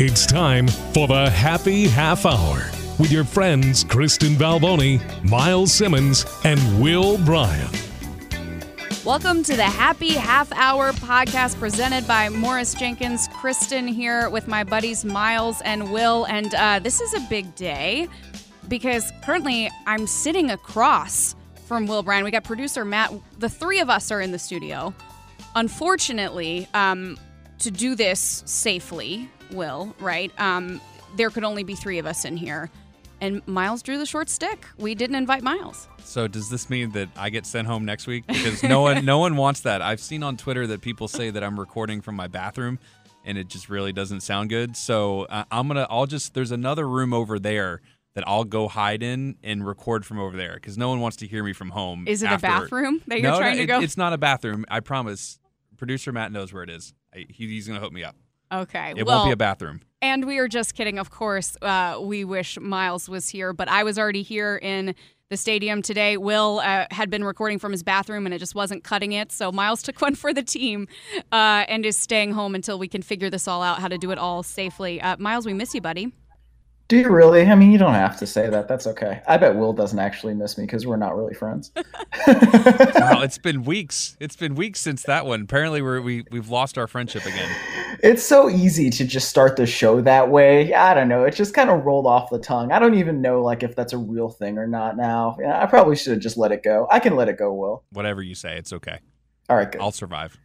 It's time for the Happy Half Hour with your friends Kristen Balboni, Miles Simmons, and Will Bryan. Welcome to the Happy Half Hour podcast presented by Morris Jenkins. Kristen here with my buddies Miles and Will, and this is a big day because currently I'm sitting across from Will Bryan. We got producer Matt. The three of us are in the studio. Unfortunately, to do this safely, Will, right? There could only be 3 of us in here. And Miles drew the short stick. We didn't invite Miles. So does this mean that I get sent home next week? Because no one wants that. I've seen on Twitter that people say that I'm recording from my bathroom, and it just really doesn't sound good. So there's another room over there that I'll go hide in and record from over there because no one wants to hear me from home. Is it afterward. A bathroom that you're trying to go? It's not a bathroom. I promise. Producer Matt knows where it is. He's going to hook me up. Okay. It won't be a bathroom. And we are just kidding. Of course, we wish Miles was here, but I was already here in the stadium today. Will had been recording from his bathroom, and it just wasn't cutting it. So Miles took one for the team and is staying home until we can figure this all out, how to do it all safely. Miles, we miss you, buddy. Do you really? I mean, you don't have to say that. That's okay. I bet Will doesn't actually miss me because we're not really friends. Wow, it's been weeks. It's been weeks since that one. Apparently, we've lost our friendship again. It's so easy to just start the show that way. I don't know. It just kind of rolled off the tongue. I don't even know if that's a real thing or not now. Yeah, I probably should have just let it go. I can let it go, Will. Whatever you say, it's okay. All right, good. I'll survive.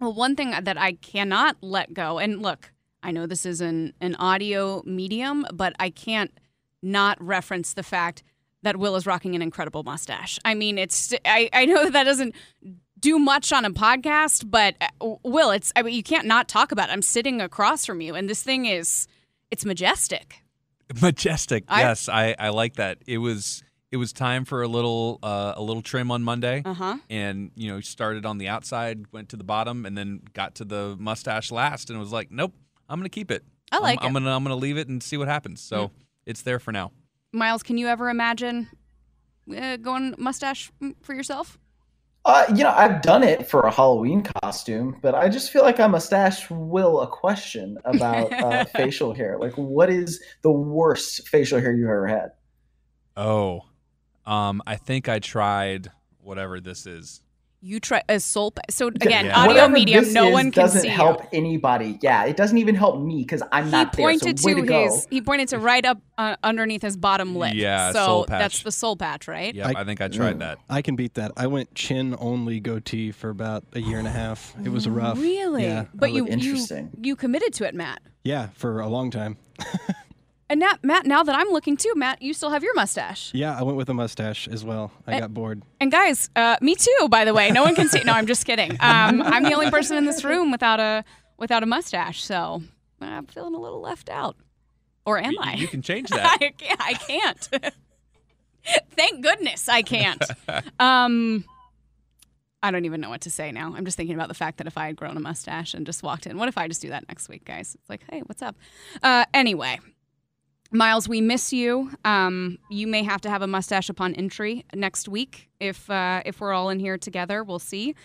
Well, one thing that I cannot let go, and look, I know this is an audio medium, but I can't not reference the fact that Will is rocking an incredible mustache. I mean, I know that doesn't do much on a podcast, but Will, you can't not talk about it. I'm sitting across from you, and this thing it's majestic. Majestic, yes, I like that. It was time for a little trim on Monday, and started on the outside, went to the bottom, and then got to the mustache last, and was like, nope. I'm going to keep it. I like it. I'm going to leave it and see what happens. So It's there for now. Miles, can you ever imagine going mustache for yourself? I've done it for a Halloween costume, but I just feel like I'm mustache Will a question about facial hair. Like, what is the worst facial hair you've ever had? Oh, I think I tried whatever this is. You try a soul. So again, audio medium. No one can see. Doesn't help anybody. Yeah, it doesn't even help me because I'm not there. He pointed to right up underneath his bottom lip. Yeah, so that's the soul patch, right? Yeah, I think I tried that. I can beat that. I went chin only goatee for about a year and a half. It was rough. Really? Yeah, but you committed to it, Matt. Yeah, for a long time. And now, Matt, now that I'm looking too, Matt, you still have your mustache. Yeah, I went with a mustache as well. I got bored. And guys, me too, by the way. No one can see. No, I'm just kidding. I'm the only person in this room without a mustache, so I'm feeling a little left out. Or am I? You can change that. I can't. Thank goodness I can't. I don't even know what to say now. I'm just thinking about the fact that if I had grown a mustache and just walked in, what if I just do that next week, guys? It's like, hey, what's up? Anyway. Miles, we miss you. You may have to have a mustache upon entry next week if we're all in here together. We'll see.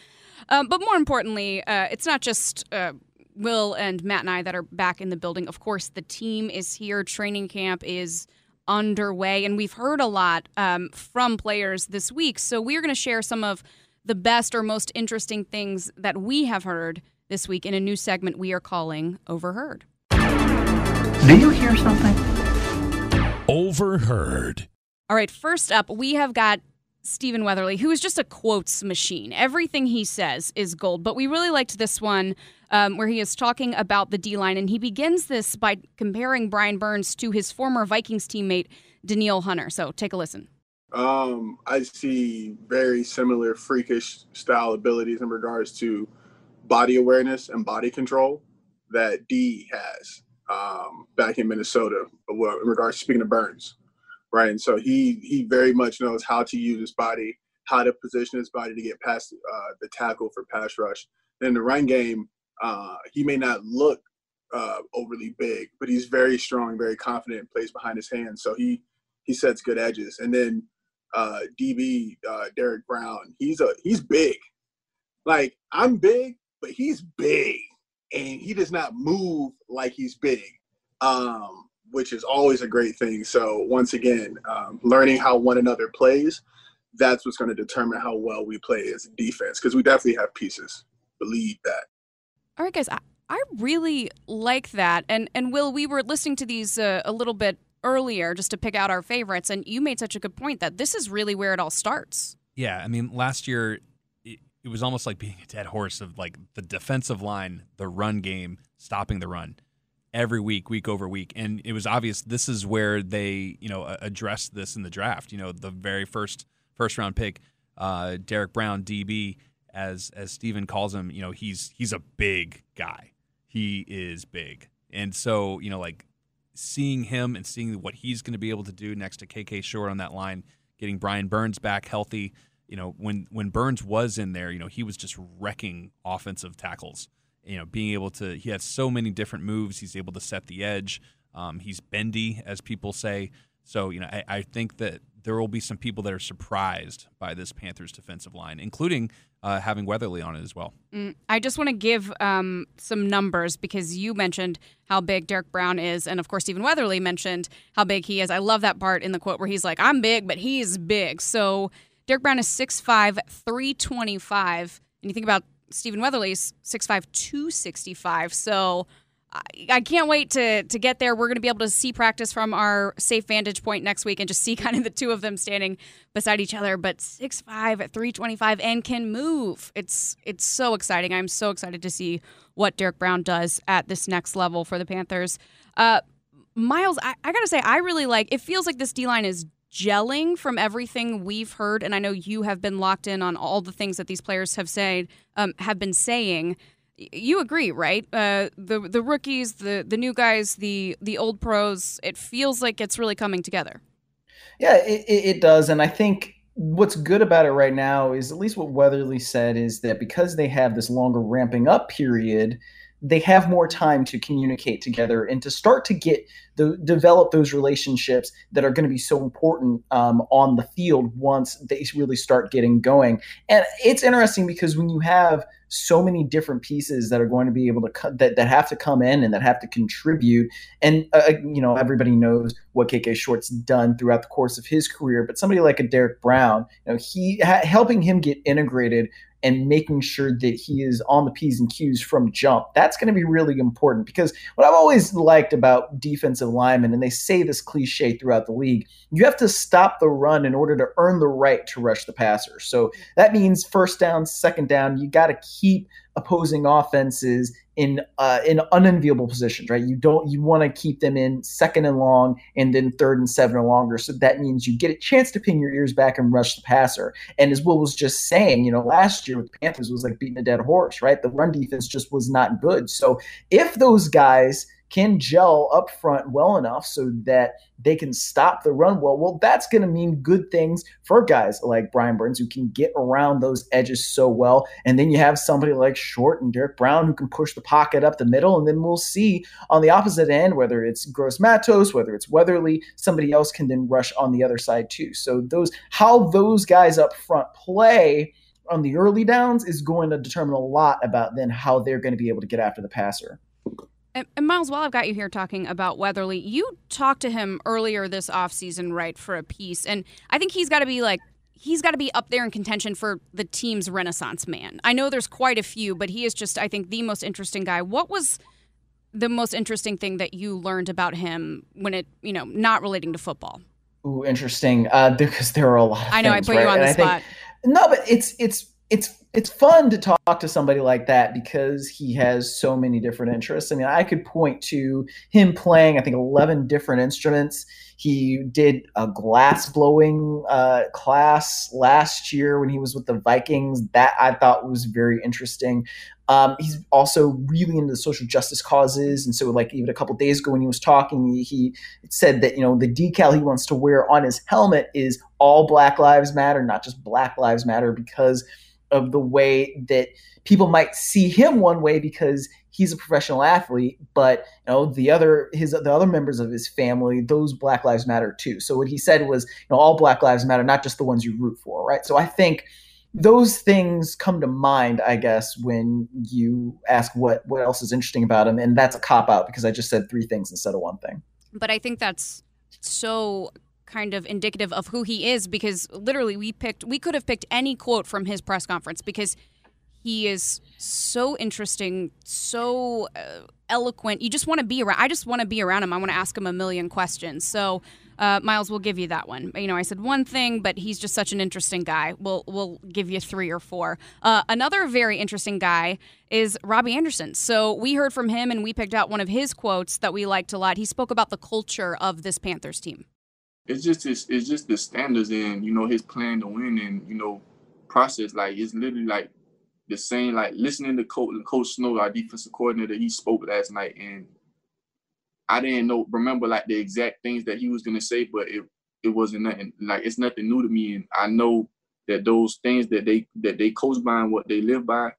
But more importantly, it's not just Will and Matt and I that are back in the building. Of course, the team is here. Training camp is underway, and we've heard a lot from players this week. So we're going to share some of the best or most interesting things that we have heard this week in a new segment we are calling Overheard. Do you hear something? Overheard. All right, first up, we have got Steven Weatherly, who is just a quotes machine. Everything he says is gold, but we really liked this one where he is talking about the D-line, and he begins this by comparing Brian Burns to his former Vikings teammate, Danielle Hunter. So take a listen. I see very similar freakish style abilities in regards to body awareness and body control that D has back in Minnesota, well, in regards to speaking of Burns, right? And so he very much knows how to use his body, how to position his body to get past the tackle for pass rush. And in the run game, he may not look overly big, but he's very strong, very confident, and plays behind his hands. So he sets good edges. And then DB, Derek Brown, he's big. Like, I'm big, but he's big. And he does not move like he's big, which is always a great thing. So, once again, learning how one another plays, that's what's going to determine how well we play as a defense, because we definitely have pieces. Believe that. All right, guys, I really like that. And Will, we were listening to these a little bit earlier just to pick out our favorites, and you made such a good point that this is really where it all starts. Yeah, I mean, last year it was almost like being a dead horse of like the defensive line, the run game, stopping the run every week, week over week. And it was obvious this is where they, you know, addressed this in the draft. You know, the very first round pick, Derek Brown, DB, as Steven calls him, you know, he's a big guy. He is big. And so, you know, like seeing him and seeing what he's going to be able to do next to K.K. Short on that line, getting Brian Burns back healthy. You know, when Burns was in there, you know, he was just wrecking offensive tackles. You know, being able to – he had so many different moves. He's able to set the edge. He's bendy, as people say. So, you know, I think that there will be some people that are surprised by this Panthers defensive line, including having Weatherly on it as well. I just want to give some numbers because you mentioned how big Derek Brown is, and, of course, Steven Weatherly mentioned how big he is. I love that part in the quote where he's like, I'm big, but he's big. So – Derek Brown is 6'5", 325. And you think about Steven Weatherly's 6'5", 265. So I can't wait to get there. We're going to be able to see practice from our safe vantage point next week and just see kind of the two of them standing beside each other. But 6'5", 325, and can move. It's so exciting. I'm so excited to see what Derek Brown does at this next level for the Panthers. Miles, I got to say, I really like – it feels like this D-line is gelling from everything we've heard, and I know you have been locked in on all the things that these players have said, have been saying. You agree, right? The rookies, the new guys, the old pros. It feels like it's really coming together. Yeah, it does, and I think what's good about it right now is at least what Weatherly said is that because they have this longer ramping up period, they have more time to communicate together and to start to develop those relationships that are going to be so important on the field once they really start getting going. And it's interesting because when you have so many different pieces that are going to be able to that have to come in and that have to contribute. And, you know, everybody knows what K.K. Short's done throughout the course of his career, but somebody like a Derek Brown, you know, helping him get integrated and making sure that he is on the P's and Q's from jump. That's going to be really important because what I've always liked about defensive linemen, and they say this cliche throughout the league, you have to stop the run in order to earn the right to rush the passer. So that means first down, second down, you got to keep opposing offenses in unenviable positions, right? You want to keep them in second and long and then third and seven or longer. So that means you get a chance to pin your ears back and rush the passer. And as Will was just saying, you know, last year with the Panthers was like beating a dead horse, right? The run defense just was not good. So if those guys can gel up front well enough so that they can stop the run well, that's going to mean good things for guys like Brian Burns who can get around those edges so well. And then you have somebody like Short and Derek Brown who can push the pocket up the middle. And then we'll see on the opposite end, whether it's Gross-Matos, whether it's Weatherly, somebody else can then rush on the other side too. So how those guys up front play on the early downs is going to determine a lot about then how they're going to be able to get after the passer. And Miles, while I've got you here talking about Weatherly, you talked to him earlier this offseason, right, for a piece. And I think he's got to be like, he's got to be up there in contention for the team's Renaissance man. I know there's quite a few, but he is just, I think, the most interesting guy. What was the most interesting thing that you learned about him when it, you know, not relating to football? Ooh, interesting. Because there are a lot of things, I know, I put you on the spot. No, but it's fun to talk to somebody like that because he has so many different interests. I mean, I could point to him playing, I think, 11 different instruments. He did a glass blowing class last year when he was with the Vikings. That I thought was very interesting. He's also really into the social justice causes. And so like even a couple days ago when he was talking, he said that, you know, the decal he wants to wear on his helmet is all Black Lives Matter, not just Black Lives Matter, because of the way that people might see him one way because he's a professional athlete, but you know the other members of his family, those Black Lives Matter too. So what he said was, you know, all Black Lives Matter, not just the ones you root for, right? So I think those things come to mind, I guess, when you ask what else is interesting about him. And that's a cop-out because I just said three things instead of one thing. But I think that's so kind of indicative of who he is because literally we could have picked any quote from his press conference because he is so interesting, so eloquent. You just want to be around. I just want to be around him. I want to ask him a million questions. So Miles, we'll give you that one. You know, I said one thing, but he's just such an interesting guy. We'll give you three or four. Another very interesting guy is Robbie Anderson. So we heard from him, and we picked out one of his quotes that we liked a lot. He spoke about the culture of this Panthers team. It's just the standards and, you know, his plan to win and, you know, process. Like, it's literally like the same, like listening to Coach Snow, our defensive coordinator, he spoke last night, and I didn't remember like the exact things that he was gonna say, but it wasn't nothing, like it's nothing new to me. And I know that those things that they coach by and what they live by,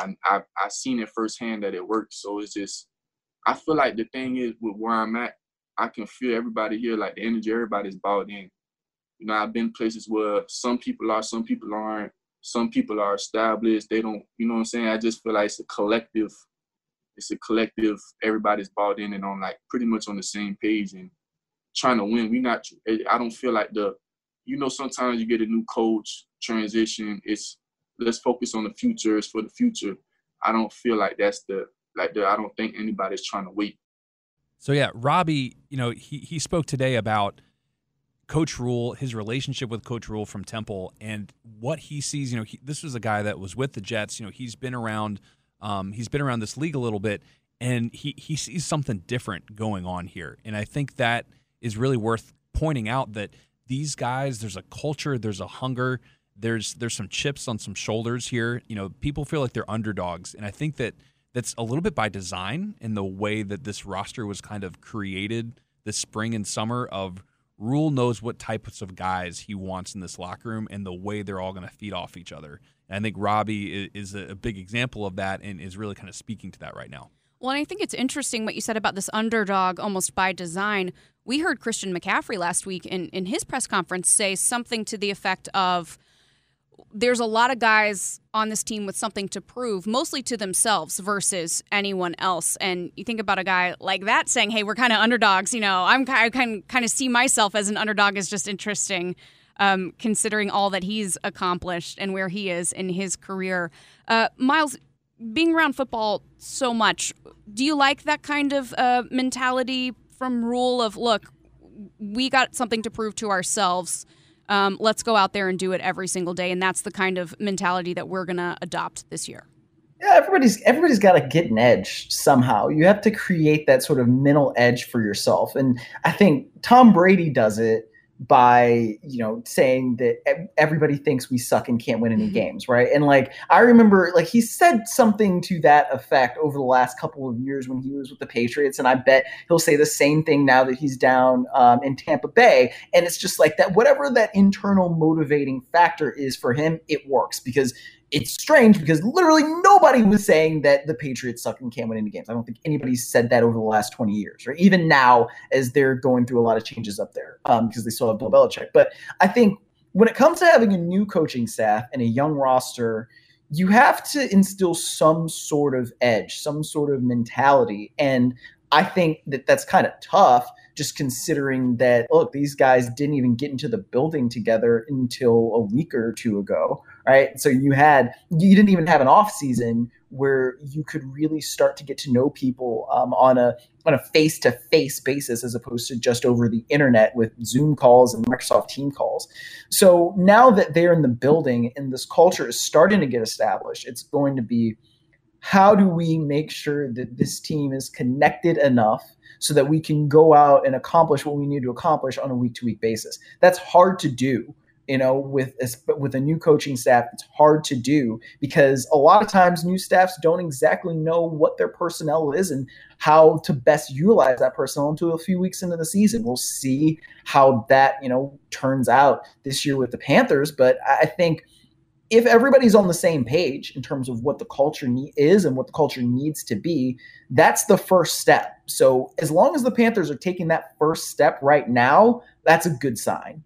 I seen it firsthand that it works. So it's just, I feel like the thing is with where I'm at, I can feel everybody here, like the energy, everybody's bought in. You know, I've been places where some people are, some people aren't, some people are established, they don't, you know what I'm saying? I just feel like it's a collective, everybody's bought in and on like pretty much on the same page and trying to win. I don't feel like you know, sometimes you get a new coach transition. It's let's focus on the future. It's for the future. I don't feel like that's I don't think anybody's trying to wait. So yeah, Robbie, you know, he spoke today about Coach Rhule, his relationship with Coach Rhule from Temple and what he sees. You know, this was a guy that was with the Jets. You know, he's been around this league a little bit, and he sees something different going on here. And I think that is really worth pointing out that these guys, there's a culture, there's a hunger, there's some chips on some shoulders here. You know, people feel like they're underdogs, and I think that that's a little bit by design in the way that this roster was kind of created this spring and summer of Rhule knows what types of guys he wants in this locker room and the way they're all going to feed off each other. And I think Robbie is a big example of that and is really kind of speaking to that right now. Well, and I think it's interesting what you said about this underdog almost by design. We heard Christian McCaffrey last week in his press conference say something to the effect of, there's a lot of guys on this team with something to prove, mostly to themselves versus anyone else. And you think about a guy like that saying, hey, we're kind of underdogs. You know, I can kind of see myself as an underdog is just interesting considering all that he's accomplished and where he is in his career. Miles, being around football so much, do you like that kind of mentality from Rhule of, look, we got something to prove to ourselves. Let's go out there and do it every single day. And that's the kind of mentality that we're going to adopt this year. Yeah, everybody's got to get an edge somehow. You have to create that sort of mental edge for yourself. And I think Tom Brady does it by, you know, saying that everybody thinks we suck and can't win any games, right? And like, I remember like he said something to that effect over the last couple of years when he was with the Patriots. And I bet he'll say the same thing now that he's down in Tampa Bay. And it's just like that, whatever that internal motivating factor is for him, it works because it's strange because literally nobody was saying that the Patriots suck and can't win any games. I don't think anybody said that over the last 20 years, or even now as they're going through a lot of changes up there because they still have Bill Belichick. But I think when it comes to having a new coaching staff and a young roster, you have to instill some sort of edge, some sort of mentality. And I think that that's kind of tough, just considering that, look, these guys didn't even get into the building together until a week or two ago, right? So you didn't even have an off season where you could really start to get to know people on a face-to-face basis, as opposed to just over the internet with Zoom calls and Microsoft Team calls. So now that they're in the building and this culture is starting to get established, it's going to be, how do we make sure that this team is connected enough so that we can go out and accomplish what we need to accomplish on a week-to-week basis? That's hard to do. With a new coaching staff, it's hard to do because a lot of times new staffs don't exactly know what their personnel is and how to best utilize that personnel until a few weeks into the season. We'll see how that, turns out this year with the Panthers. But I think if everybody's on the same page in terms of what the culture is and what the culture needs to be, that's the first step. So as long as the Panthers are taking that first step right now, that's a good sign.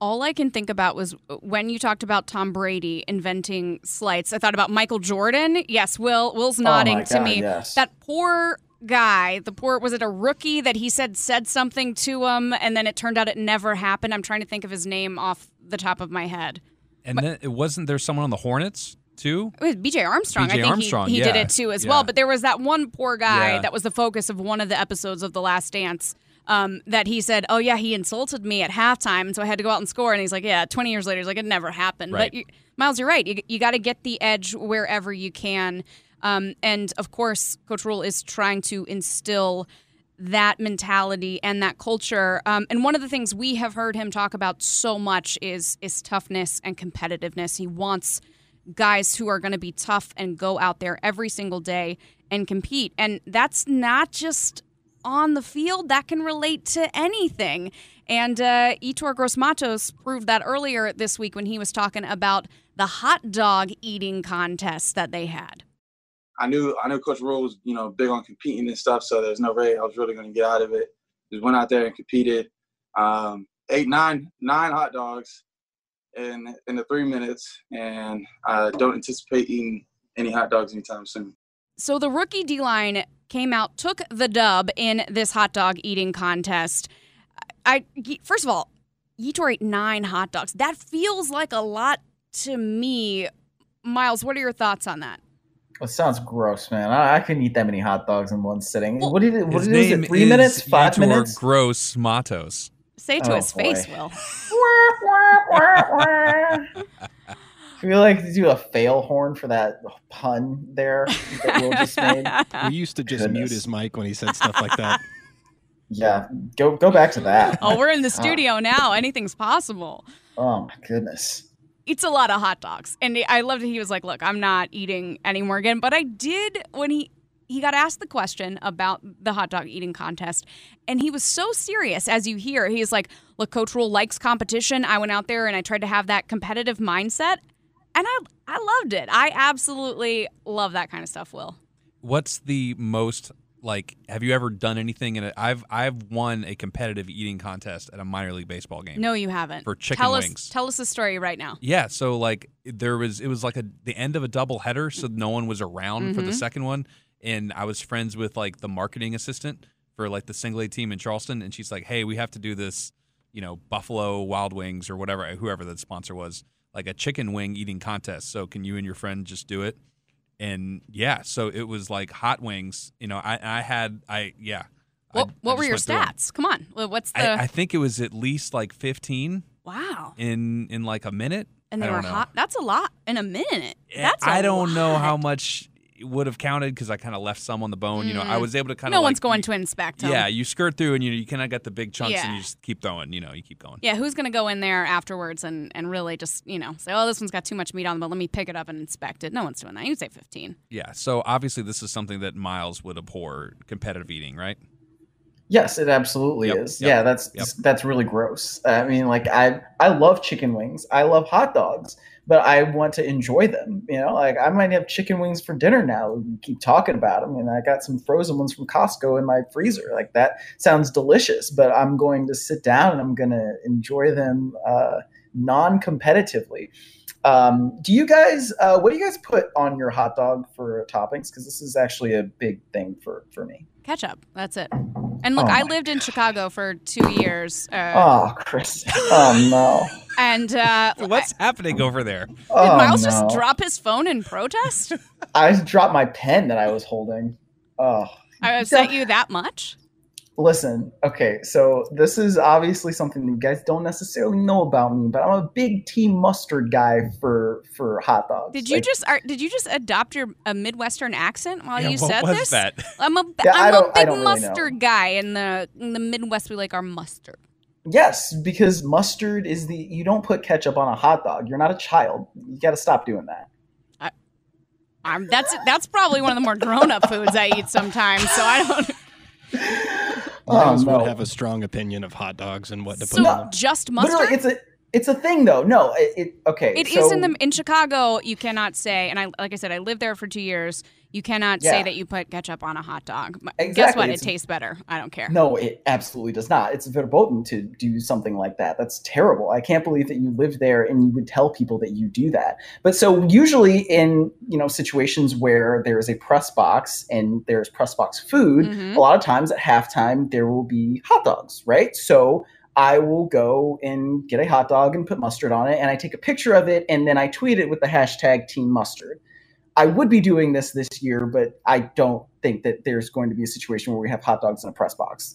All I can think about was when you talked about Tom Brady inventing slights, I thought about Michael Jordan. Yes, Will's nodding to me. Yes. That poor guy, was it a rookie that he said something to him, and then it turned out it never happened? I'm trying to think of his name off the top of my head. And then wasn't there someone on the Hornets too? It was BJ Armstrong. I think he did it too as well. But there was that one poor guy that was the focus of one of the episodes of The Last Dance. That he said, oh, yeah, he insulted me at halftime, so I had to go out and score. And he's like, 20 years later, he's like, it never happened. Right. But Miles, you're right. You got to get the edge wherever you can. And, of course, Coach Rhule is trying to instill that mentality and that culture. And one of the things we have heard him talk about so much is toughness and competitiveness. He wants guys who are going to be tough and go out there every single day and compete. And that's not just on the field, that can relate to anything. And Yetur Gross-Matos proved that earlier this week when he was talking about the hot dog eating contest that they had. I knew Coach Rhule was, big on competing and stuff, so there's no way I was really going to get out of it. Just went out there and competed. Ate nine hot dogs in the 3 minutes, and I don't anticipate eating any hot dogs anytime soon. So the rookie D-line came out, took the dub in this hot dog eating contest. First of all, Yetur ate 9 hot dogs. That feels like a lot to me. Miles, what are your thoughts on that? It sounds gross, man. I couldn't eat that many hot dogs in one sitting. Well, what is it? 3 minutes? 5 minutes? Yetur Gross-Matos. Say it to his face, Will. Can we do a fail horn for that pun there that Will just made? We used to just mute his mic when he said stuff like that. Yeah, go back to that. Oh, we're in the studio now. Anything's possible. Oh, my goodness. Eats a lot of hot dogs. And I loved it. He was like, look, I'm not eating anymore again. But I did when he got asked the question about the hot dog eating contest, and he was so serious, as you hear. He's like, look, Coach Rhule likes competition. I went out there and I tried to have that competitive mindset. And I loved it. I absolutely love that kind of stuff, Will. What's the most, have you ever done anything in it? I've won a competitive eating contest at a minor league baseball game. No, you haven't. For chicken wings. Tell us the story right now. Yeah, so, the end of a doubleheader, so no one was around for the second one. And I was friends with, the marketing assistant for, the single-A team in Charleston. And she's like, hey, we have to do this, Buffalo Wild Wings or whatever, whoever the sponsor was. A chicken wing eating contest. So can you and your friend just do it? And so it was hot wings. What were your stats? Come on. What's the? I think it was at least 15. Wow. In a minute. And they were hot. That's a lot in a minute. I don't know how much it would have counted because I kind of left some on the bone. I was able to kind of. No one's going to inspect them. Yeah, you skirt through and you kind of got the big chunks and you just keep throwing. You keep going. Yeah, who's going to go in there afterwards and really just say, oh, this one's got too much meat on them, but let me pick it up and inspect it. No one's doing that. You can say 15. Yeah. So obviously this is something that Miles would abhor, competitive eating, right? Yes, it absolutely is. Yep, yeah, that's really gross. I mean, I love chicken wings. I love hot dogs, but I want to enjoy them. I might have chicken wings for dinner now. We keep talking about them, and I got some frozen ones from Costco in my freezer. That sounds delicious, but I'm going to sit down and I'm going to enjoy them non-competitively. Do you guys, what do you guys put on your hot dog for toppings? Because this is actually a big thing for me. Ketchup. That's it. And look, I lived in Chicago for 2 years. Chris. Oh, no. And what's happening over there? Did Miles just drop his phone in protest? I dropped my pen that I was holding. Oh, I upset you that much? Listen, okay, so this is obviously something that you guys don't necessarily know about me, but I'm a big team mustard guy for hot dogs. Did you just adopt a Midwestern accent while you said this? That? I'm a big mustard really guy in the Midwest. We like our mustard. Yes, because mustard is you don't put ketchup on a hot dog. You're not a child. You got to stop doing that. That's probably one of the more grown-up foods I eat sometimes. So I don't. Miles would have a strong opinion of hot dogs and what to put on them. Just mustard? Literally, it's a thing, though. No, it is in Chicago, you cannot say, and I lived there for 2 years, you cannot say that you put ketchup on a hot dog. Exactly. Guess what? It tastes better. I don't care. No, it absolutely does not. It's verboten to do something like that. That's terrible. I can't believe that you lived there and you would tell people that you do that. But so usually in, situations where there is a press box and there's press box food, mm-hmm. a lot of times at halftime there will be hot dogs, right? So I will go and get a hot dog and put mustard on it, and I take a picture of it, and then I tweet it with the hashtag Team Mustard. I would be doing this year, but I don't think that there's going to be a situation where we have hot dogs in a press box.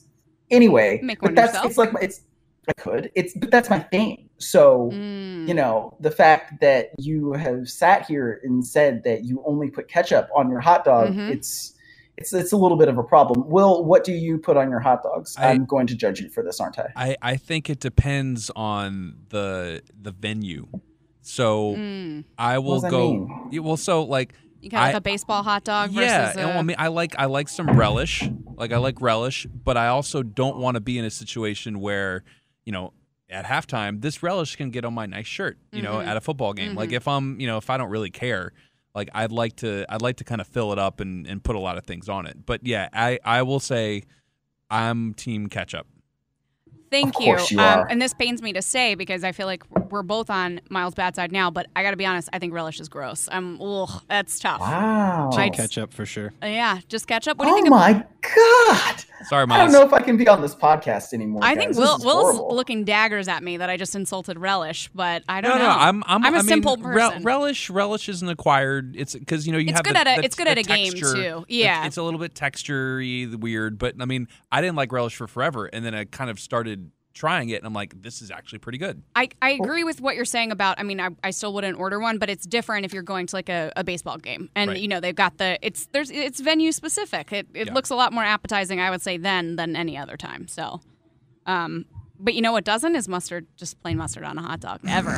Anyway, but that's my thing. So, the fact that you have sat here and said that you only put ketchup on your hot dog, mm-hmm. It's a little bit of a problem. Will, what do you put on your hot dogs? I'm going to judge you for this, aren't I? I think it depends on the venue. So I will go. Well, so like you kind of like a baseball hot dog. Yeah, versus I like some relish. Like I like relish, but I also don't want to be in a situation where at halftime this relish can get on my nice shirt. At a football game. Mm-hmm. Like if I'm if I don't really care. Like I'd like to kind of fill it up and put a lot of things on it. But yeah, I will say I'm team ketchup. Thank you. And this pains me to say because I feel like we're both on Miles' bad side now. But I got to be honest, I think relish is gross. That's tough. Wow. Ketchup for sure. Yeah, just ketchup. What do you think? Oh my God. Sorry, Miles. I don't know if I can be on this podcast anymore. I think Will's looking daggers at me that I just insulted relish, but I don't know. No, I'm a simple person. Relish is an acquired. It's because you have it's good at a game too. Yeah, it's a little bit texture-y, weird, but I mean, I didn't like relish for forever, and then I kind of started trying it, and I'm like, this is actually pretty good. I agree with what you're saying about, I still wouldn't order one, but it's different if you're going to like a baseball game. And, right. They've got it's venue specific. It looks a lot more appetizing, I would say, than any other time. So, but what doesn't is mustard, just plain mustard on a hot dog, ever.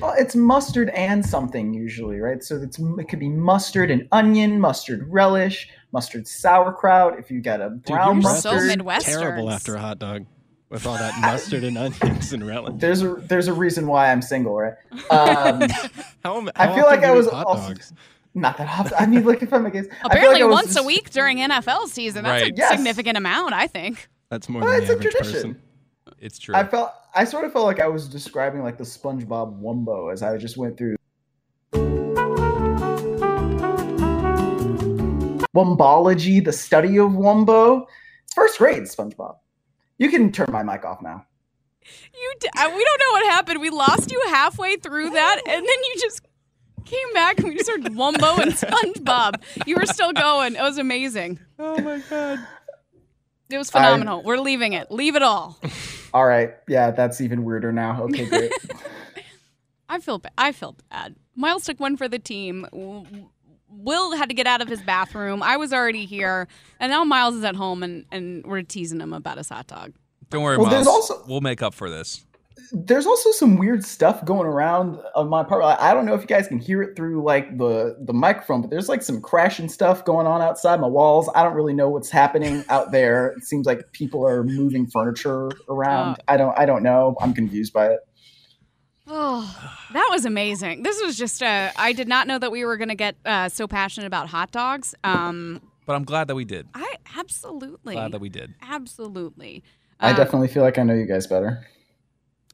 Well, it's mustard and something usually, right? So it could be mustard and onion, mustard relish, mustard sauerkraut. If you got a brown mustard. So Midwestern. Terrible after a hot dog. With all that mustard and onions and relish. There's a reason why I'm single, right? I feel like I was also not that often. If I'm against apparently like once a week during NFL season, that's right. A significant amount, I think. That's more than the average person. It's true. I sort of felt like I was describing like the SpongeBob Wumbo as I just went through. Wombology, the study of Wumbo. It's first grade, SpongeBob. You can turn my mic off now. We don't know what happened. We lost you halfway through that, and then you just came back, and we just heard Wumbo and SpongeBob. You were still going. It was amazing. Oh, my God. It was phenomenal. We're leaving it. Leave it all. All right. Yeah, that's even weirder now. Okay, great. I feel bad. Miles took one for the team. Will had to get out of his bathroom. I was already here. And now Miles is at home, and we're teasing him about his hot dog. Don't worry, Miles. We'll make up for this. There's also some weird stuff going around on my part. I don't know if you guys can hear it through like the microphone, but there's like some crashing stuff going on outside my walls. I don't really know what's happening out there. It seems like people are moving furniture around. I don't know. I'm confused by it. Oh, that was amazing. This was just I did not know that we were going to get so passionate about hot dogs. But I'm glad that we did. Glad that we did. Absolutely. I definitely feel like I know you guys better.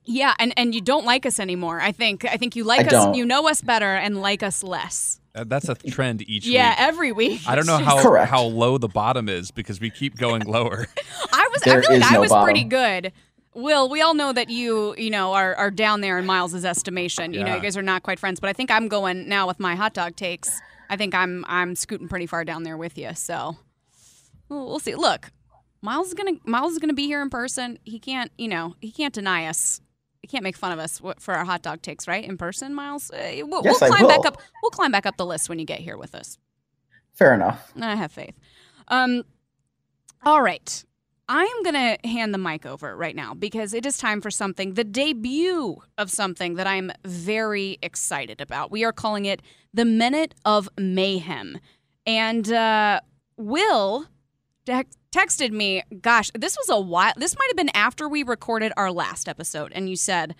Yeah, and you don't like us anymore. I think you like us, you know us better, and like us less. That's a trend each week. Yeah, every week. I don't know how low the bottom is because we keep going lower. I feel like I was pretty good. Will, we all know that you are down there in Miles's estimation. You know, you guys are not quite friends, but I think I'm going now with my hot dog takes. I think I'm scooting pretty far down there with you. So we'll see. Look, Miles is gonna be here in person. He can't deny us. He can't make fun of us for our hot dog takes, right? In person, Miles. We'll climb back up the list when you get here with us. Fair enough. I have faith. All right. I am going to hand the mic over right now because it is time for something, the debut of something that I'm very excited about. We are calling it the Minute of Mayhem. And Will texted me, gosh, this was a while. This might have been after we recorded our last episode. And you said,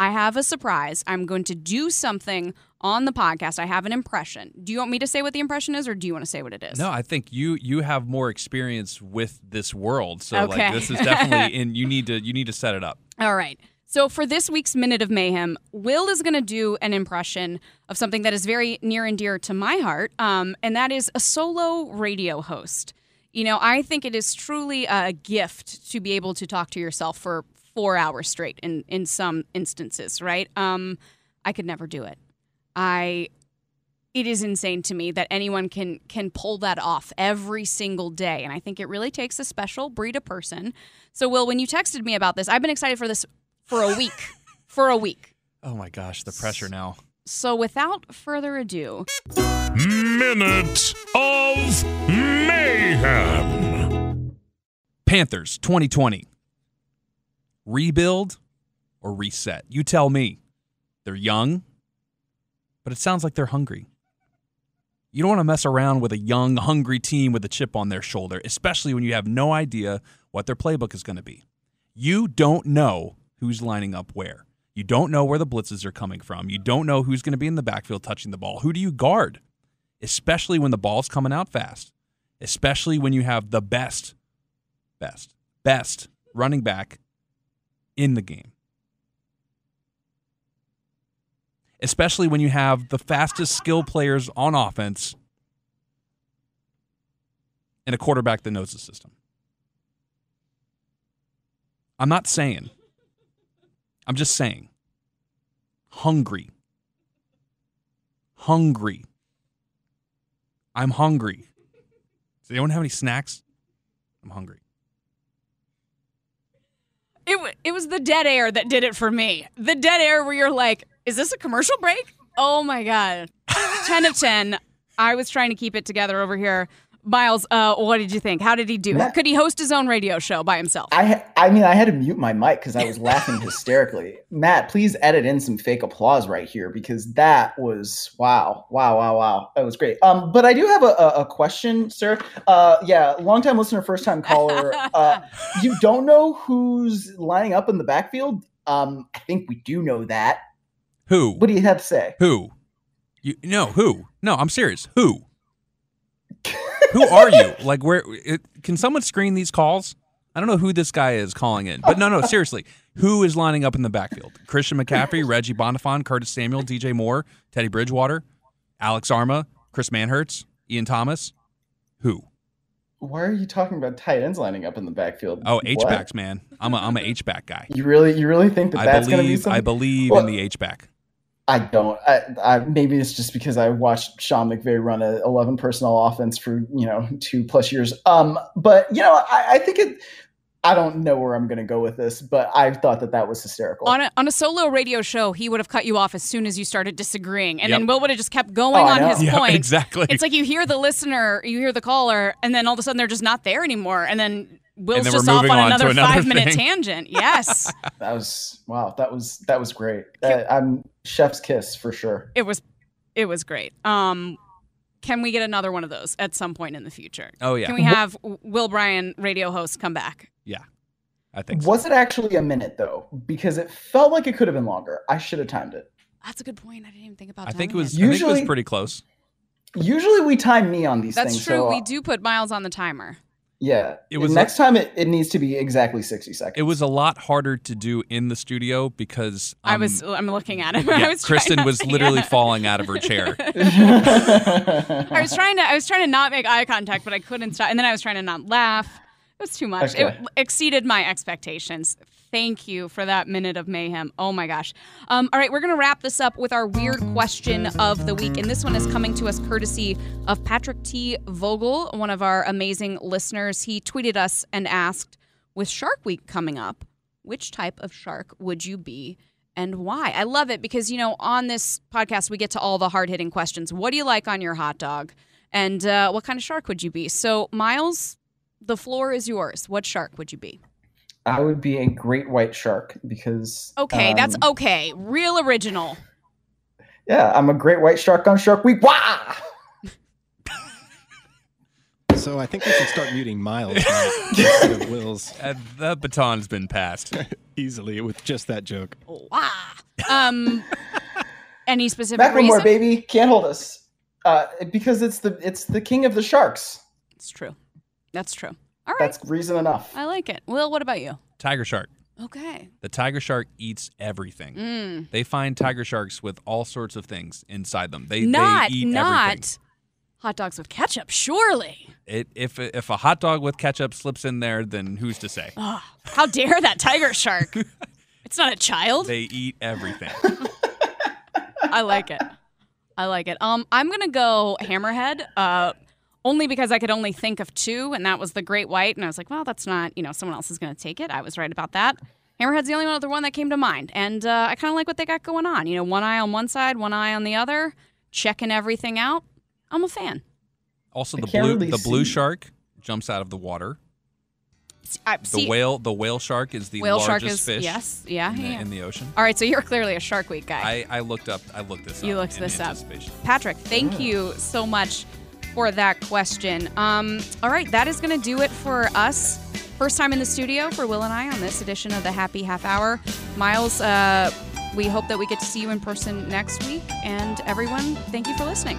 I have a surprise. I'm going to do something on the podcast. I have an impression. Do you want me to say what the impression is, or do you want to say what it is? No, I think you have more experience with this world. So okay. This is definitely, and you need to set it up. All right. So for this week's Minute of Mayhem, Will is going to do an impression of something that is very near and dear to my heart, and that is a solo radio host. You know, I think it is truly a gift to be able to talk to yourself for 4 hours straight in some instances, right? I could never do it. It is insane to me that anyone can pull that off every single day, and I think it really takes a special breed of person. So, Will, when you texted me about this, I've been excited for this for a week. Oh, my gosh, the pressure now. So, without further ado... Minute of Mayhem. Panthers 2020. Rebuild or reset? You tell me. They're young, but it sounds like they're hungry. You don't want to mess around with a young, hungry team with a chip on their shoulder, especially when you have no idea what their playbook is going to be. You don't know who's lining up where. You don't know where the blitzes are coming from. You don't know who's going to be in the backfield touching the ball. Who do you guard? Especially when the ball's coming out fast. Especially when you have the best running back in the game. Especially when you have the fastest skill players on offense and a quarterback that knows the system. I'm not saying. I'm just saying. Hungry. I'm hungry. Does anyone have any snacks? I'm hungry. It was the dead air that did it for me. The dead air where you're like, is this a commercial break? Oh, my God. 10 of 10. I was trying to keep it together over here. Miles, what did you think? How did he do? Could he host his own radio show by himself? I had to mute my mic because I was laughing hysterically. Matt, please edit in some fake applause right here because that was wow. That was great. But I do have a question, sir. Longtime listener, first time caller. You don't know who's lining up in the backfield? I think we do know that. Who? What do you have to say? Who? Who? No, I'm serious. Who? Who are you? Like, can someone screen these calls? I don't know who this guy is calling in. But no, seriously. Who is lining up in the backfield? Christian McCaffrey, Reggie Bonnafon, Curtis Samuel, DJ Moore, Teddy Bridgewater, Alex Armah, Chris Manhertz, Ian Thomas. Who? Why are you talking about tight ends lining up in the backfield? Oh, H-backs, man. I'm a H-back guy. You really think that's going to be something? I believe in the H-back. I don't. I maybe it's just because I watched Sean McVay run a 11 personnel offense for 2+ years. I think it. I don't know where I'm going to go with this, but I thought that was hysterical. On a solo radio show, he would have cut you off as soon as you started disagreeing, and then Will would have just kept going on his point. Exactly. It's like you hear the listener, you hear the caller, and then all of a sudden they're just not there anymore, and then. Will's just off on another 5-minute tangent. Yes. That was great. I'm chef's kiss for sure. It was great. Can we get another one of those at some point in the future? Oh yeah. Can we have Will Bryan, radio host, come back? Yeah. I think so. Was it actually a minute though? Because it felt like it could have been longer. I should have timed it. That's a good point. I didn't even think about that. I think it was pretty close. Usually we time me on these things. That's true. So we do put Miles on the timer. Yeah. It was next time it needs to be exactly 60 seconds. It was a lot harder to do in the studio because I'm looking at him. Yeah, Kristen was literally falling out of her chair. I was trying to not make eye contact, but I couldn't stop. And then I was trying to not laugh. It was too much. Okay. It exceeded my expectations. Thank you for that minute of mayhem. Oh, my gosh. All right, we're going to wrap this up with our weird question of the week. And this one is coming to us courtesy of Patrick T. Vogel, one of our amazing listeners. He tweeted us and asked, with Shark Week coming up, which type of shark would you be and why? I love it because, you know, on this podcast, we get to all the hard-hitting questions. What do you like on your hot dog? And what kind of shark would you be? So, Miles, the floor is yours. What shark would you be? I would be a great white shark because... Okay, that's okay. Real original. Yeah, I'm a great white shark on Shark Week. Wah! So I think we should start muting Miles instead of Will's. The baton's been passed easily with just that joke. Wah! Any specific reason? Macklemore, baby, can't hold us. Because it's the king of the sharks. It's true. That's true. All right. That's reason enough. I like it. Will, what about you? Tiger shark. Okay. The tiger shark eats everything. Mm. They find tiger sharks with all sorts of things inside them. They eat everything. Hot dogs with ketchup, surely. If a hot dog with ketchup slips in there, then who's to say? Oh, how dare that tiger shark? It's not a child. They eat everything. I like it. I'm going to go hammerhead. Only because I could only think of two, and that was the great white. And I was like, well, that's not, someone else is going to take it. I was right about that. Hammerhead's the only other one that came to mind. And I kind of like what they got going on. One eye on one side, one eye on the other, checking everything out. I'm a fan. Also, the blue shark jumps out of the water. The whale shark is the largest fish. Yes, in the ocean. All right, so you're clearly a Shark Week guy. I looked this up. You looked this up, Patrick. Thank you so much for that question. All right, that is going to do it for us. First time in the studio for Will and I on this edition of the Happy Half Hour. Miles, we hope that we get to see you in person next week. And everyone, thank you for listening.